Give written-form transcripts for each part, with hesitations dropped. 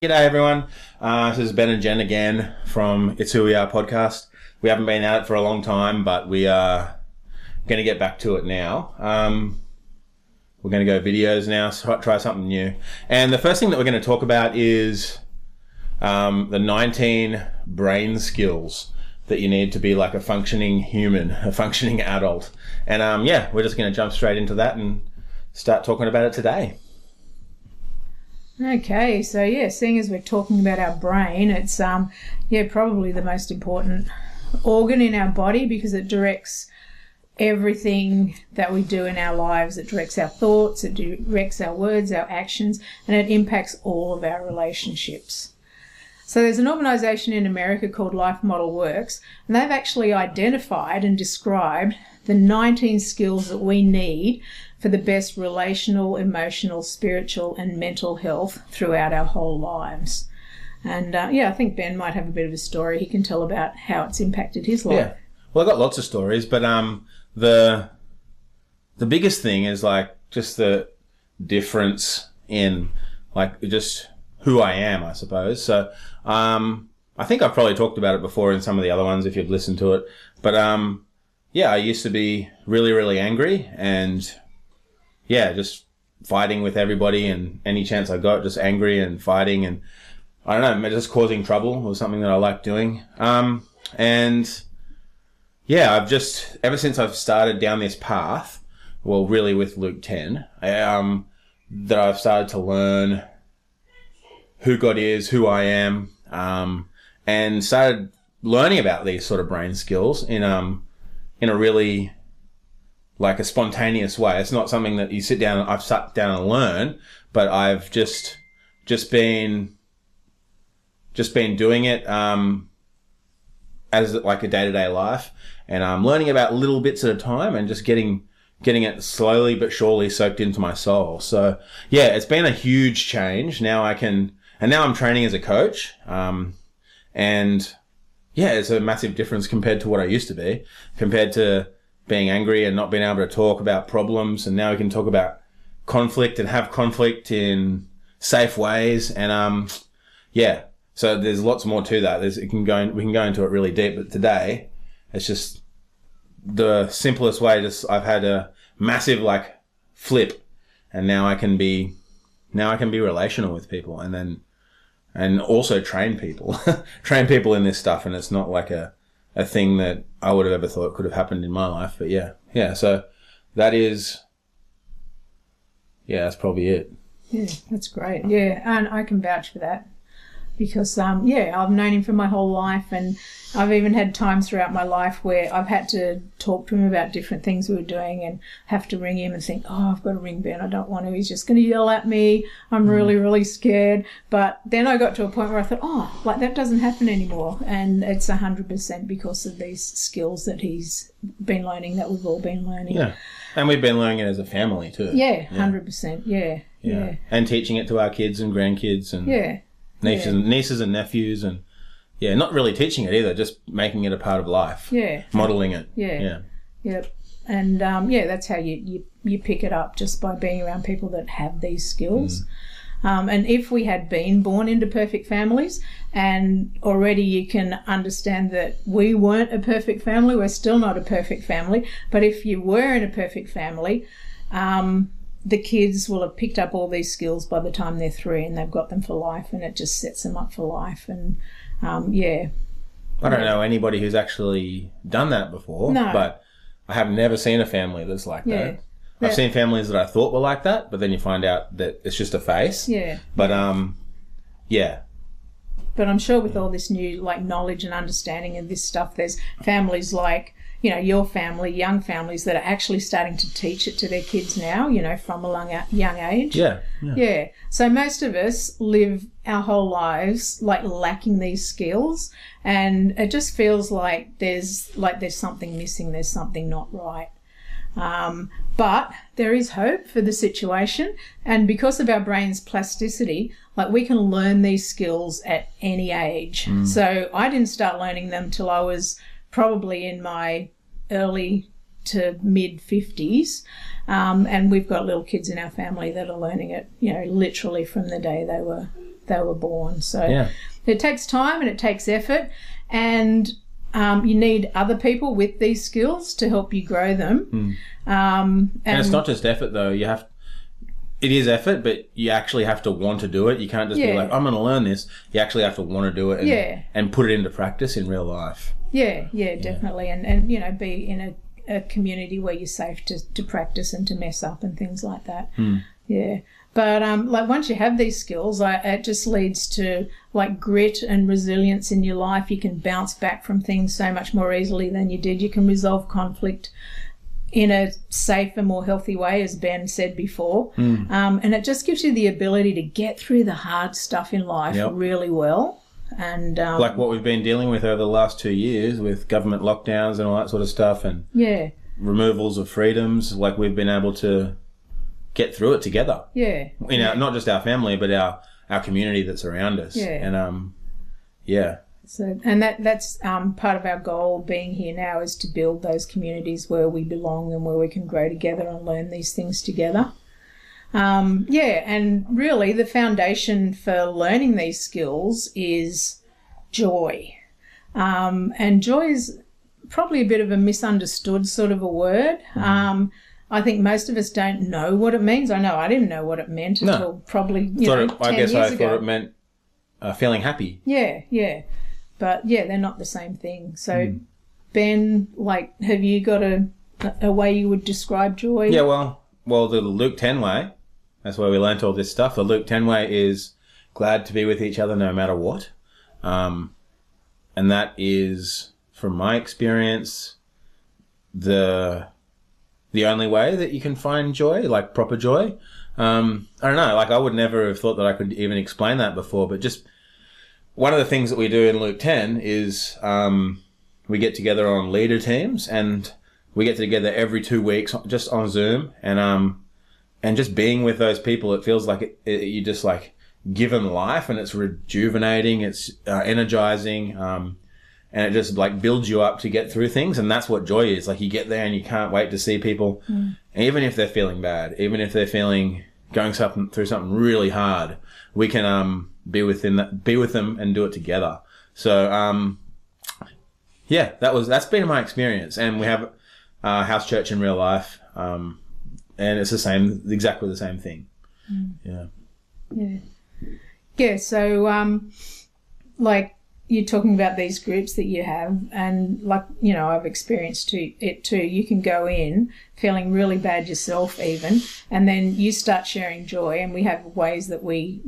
G'day everyone, this is Ben and Jen again from It's Who We Are podcast. We haven't been at it for a long time, but we are going to get back to it now. We're going to go videos now, so try something new. And the first thing that we're going to talk about is the 19 brain skills that you need to be like a functioning human, a functioning adult. And yeah, we're just going to jump straight into that and start talking about it today. Okay, so yeah, seeing as we're talking about our brain, it's probably the most important organ in our body because it directs everything that we do in our lives. It directs our thoughts, it directs our words, our actions, and it impacts all of our relationships. So there's an organisation in America called Life Model Works, and they've actually identified and described the 19 skills that we need for the best relational, emotional, spiritual and mental health throughout our whole lives. And I think Ben might have a bit of a story he can tell about how it's impacted his life. Yeah. Well, I've got lots of stories, but the biggest thing is like just the difference in like just who I am, I suppose. So I think I've probably talked about it before in some of the other ones if you've listened to it. But I used to be really, really angry and just fighting with everybody and any chance I got, just angry and fighting and, I don't know, just causing trouble was something that I liked doing. I've just, ever since I've started down this path, well, really with Luke 10, that I've started to learn who God is, who I am, and started learning about these sort of brain skills in a really, like a spontaneous way. It's not something that you sit down and I've sat down and learn, but I've just been doing it as like a day-to-day life, and I'm learning about little bits at a time and just getting it slowly but surely soaked into my soul. So yeah, it's been a huge change. Now I'm training as a coach, and yeah, it's a massive difference compared to what I used to be, compared to being angry and not being able to talk about problems. And now we can talk about conflict and have conflict in safe ways. And, so there's lots more to that. We can go into it really deep, but today it's just the simplest way. I've had a massive like flip, and now I can be relational with people and also train people in this stuff. And it's not like a thing that I would have ever thought could have happened in my life. But yeah. So that is, that's probably it. Yeah, that's great. Yeah, and I can vouch for that because, I've known him for my whole life, and I've even had times throughout my life where I've had to talk to him about different things we were doing and have to ring him and think, oh, I've got to ring Ben. I don't want to. He's just going to yell at me. I'm really, really scared. But then I got to a point where I thought, oh, like that doesn't happen anymore. And it's 100% because of these skills that he's been learning, that we've all been learning. Yeah. And we've been learning it as a family too. Yeah, 100%. Yeah. And teaching it to our kids and grandkids and nieces and nephews and, yeah, not really teaching it either, just making it a part of life. Yeah. Modelling it. Yeah. Yeah. Yep. And, that's how you pick it up, just by being around people that have these skills. And if we had been born into perfect families, and already you can understand that we weren't a perfect family, we're still not a perfect family, but if you were in a perfect family, the kids will have picked up all these skills by the time they're 3 and they've got them for life, and it just sets them up for life. And I don't know anybody who's actually done that before. No. But I have never seen a family that's like that. I've seen families that I thought were like that, but then you find out that it's just a face. Yeah. But But I'm sure with all this new like knowledge and understanding of this stuff, there's families like, your family, young families that are actually starting to teach it to their kids now, from a young age. Yeah. So most of us live our whole lives like lacking these skills, and it just feels like there's something missing, there's something not right. But there is hope for the situation, and because of our brain's plasticity, like we can learn these skills at any age. So I didn't start learning them till I was probably in my early to mid 50s, and we've got little kids in our family that are learning it, literally from the day they were they were born. So it takes time and it takes effort, and you need other people with these skills to help you grow them. Mm. And it's not just effort though. You have, it is effort, but you actually have to want to do it. You can't just be like, I'm going to learn this. You actually have to want to do it and put it into practice in real life. Yeah, definitely. Yeah. And you know, be in a community where you're safe to practice and to mess up and things like that. Mm. Yeah. But like once you have these skills, it just leads to like grit and resilience in your life. You can bounce back from things so much more easily than you did. You can resolve conflict in a safe and more healthy way, as Ben said before. Mm. And it just gives you the ability to get through the hard stuff in life really well. And like what we've been dealing with over the last 2 years with government lockdowns and all that sort of stuff, and removals of freedoms, like we've been able to get through it together. Yeah. You know, not just our family, but our community that's around us. Yeah. And so, and that's part of our goal being here now is to build those communities where we belong and where we can grow together and learn these things together. And really the foundation for learning these skills is joy. And joy is probably a bit of a misunderstood sort of a word. Mm. I think most of us don't know what it means. I know I didn't know what it meant until probably, I guess I thought it meant feeling happy. Yeah. But, they're not the same thing. So, Ben, like, have you got a way you would describe joy? Yeah, well, the Luke 10 way, that's where we learnt all this stuff. The Luke 10 way is glad to be with each other no matter what. And that is, from my experience, the only way that you can find joy, like proper joy. I don't know, like I would never have thought that I could even explain that before, but just one of the things that we do in Luke 10 is we get together on leader teams, and we get together every 2 weeks just on Zoom, and just being with those people, it feels like you just like give them life, and it's rejuvenating, it's energizing, and it just like builds you up to get through things, and that's what joy is. Like you get there and you can't wait to see people, and even if they're feeling bad, even if they're feeling through something really hard, we can be with them and do it together. So that's been my experience, and we have house church in real life, and it's exactly the same thing. Mm. Yeah. So like you're talking about these groups that you have, and like, you know, I've experienced it too. You can go in feeling really bad yourself even, and then you start sharing joy, and we have ways that we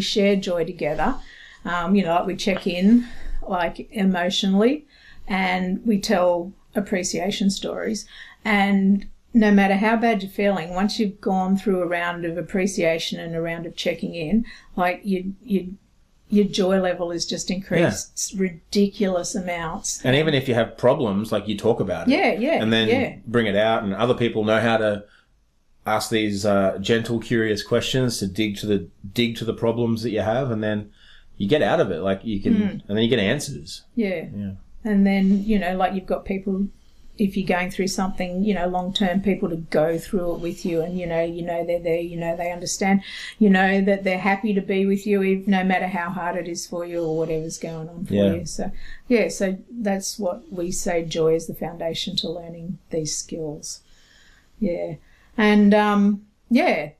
share joy together. Like we check in like emotionally, and we tell appreciation stories, and no matter how bad you're feeling, once you've gone through a round of appreciation and a round of checking in, like your joy level is just increased ridiculous amounts. And even if you have problems, like you talk about it. Yeah, and then bring it out, and other people know how to ask these gentle, curious questions to dig to the problems that you have, and then you get out of it. Like you can, and then you get answers. Yeah. And then, you know, like you've got people, if you're going through something, you know, long-term, people to go through it with you, and, you know they're there, you know they understand, you know that they're happy to be with you no matter how hard it is for you or whatever's going on for you. So, so that's what we say joy is the foundation to learning these skills. Yeah. And, there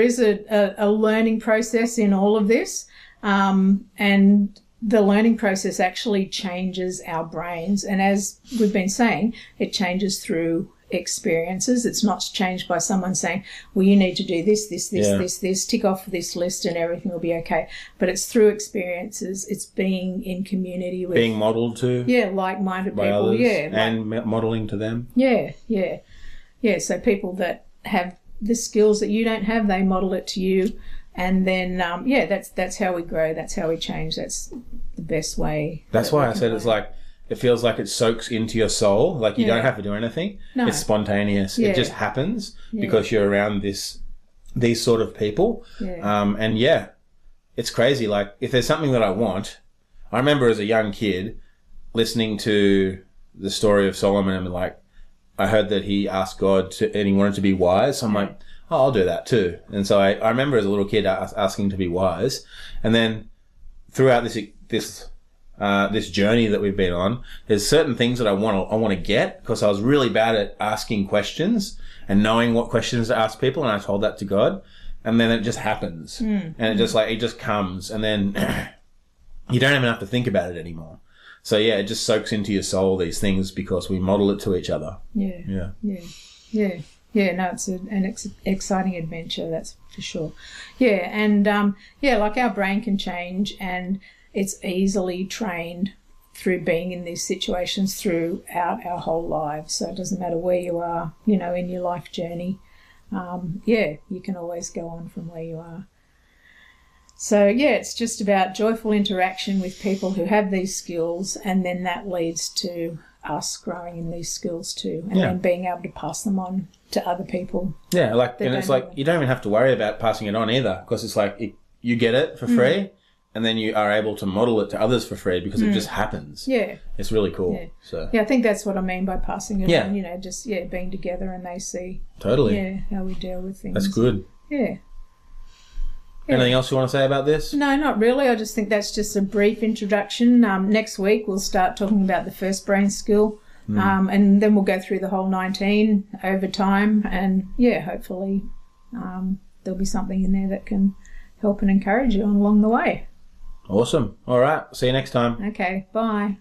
is a learning process in all of this, and the learning process actually changes our brains, and as we've been saying, it changes through experiences. It's not changed by someone saying, well, you need to do this, tick off this list and everything will be okay. But it's through experiences. It's being in community with... Being modelled to. Yeah, like-minded by people. Others, and modelling to them. Yeah. Yeah, so people that have the skills that you don't have, they model it to you. And then, that's how we grow. That's how we change. That's the best way. That's why I said it's like, it feels like it soaks into your soul. Like you don't have to do anything. No. It's spontaneous. Yeah. It just happens because you're around these sort of people. Yeah. It's crazy. Like if there's something that I want, I remember as a young kid listening to the story of Solomon, and like I heard that he asked God and he wanted to be wise. So I'm like, oh, I'll do that too. And so I remember as a little kid asking to be wise. And then throughout this journey that we've been on, there's certain things that I want to get, because I was really bad at asking questions and knowing what questions to ask people, and I told that to God, and then it just happens, and it just comes, and then you don't even have to think about it anymore. So yeah, it just soaks into your soul, these things, because we model it to each other. Yeah. No, it's an exciting adventure, that's for sure. Yeah, and like our brain can change, and it's easily trained through being in these situations throughout our whole lives. So it doesn't matter where you are, in your life journey. You can always go on from where you are. So, it's just about joyful interaction with people who have these skills, and then that leads to us growing in these skills too, and then being able to pass them on to other people. Yeah, you don't even have to worry about passing it on either, because it's like you get it for free. And then you are able to model it to others for free, because it just happens. Yeah. It's really cool. Yeah. So. Yeah, I think that's what I mean by passing it on, being together, and they see. Totally. Yeah, how we deal with things. That's good. Yeah. Anything else you want to say about this? No, not really. I just think that's just a brief introduction. Next week we'll start talking about the first brain skill, and then we'll go through the whole 19 over time, and, hopefully there'll be something in there that can help and encourage you along the way. Awesome. All right. See you next time. Okay. Bye.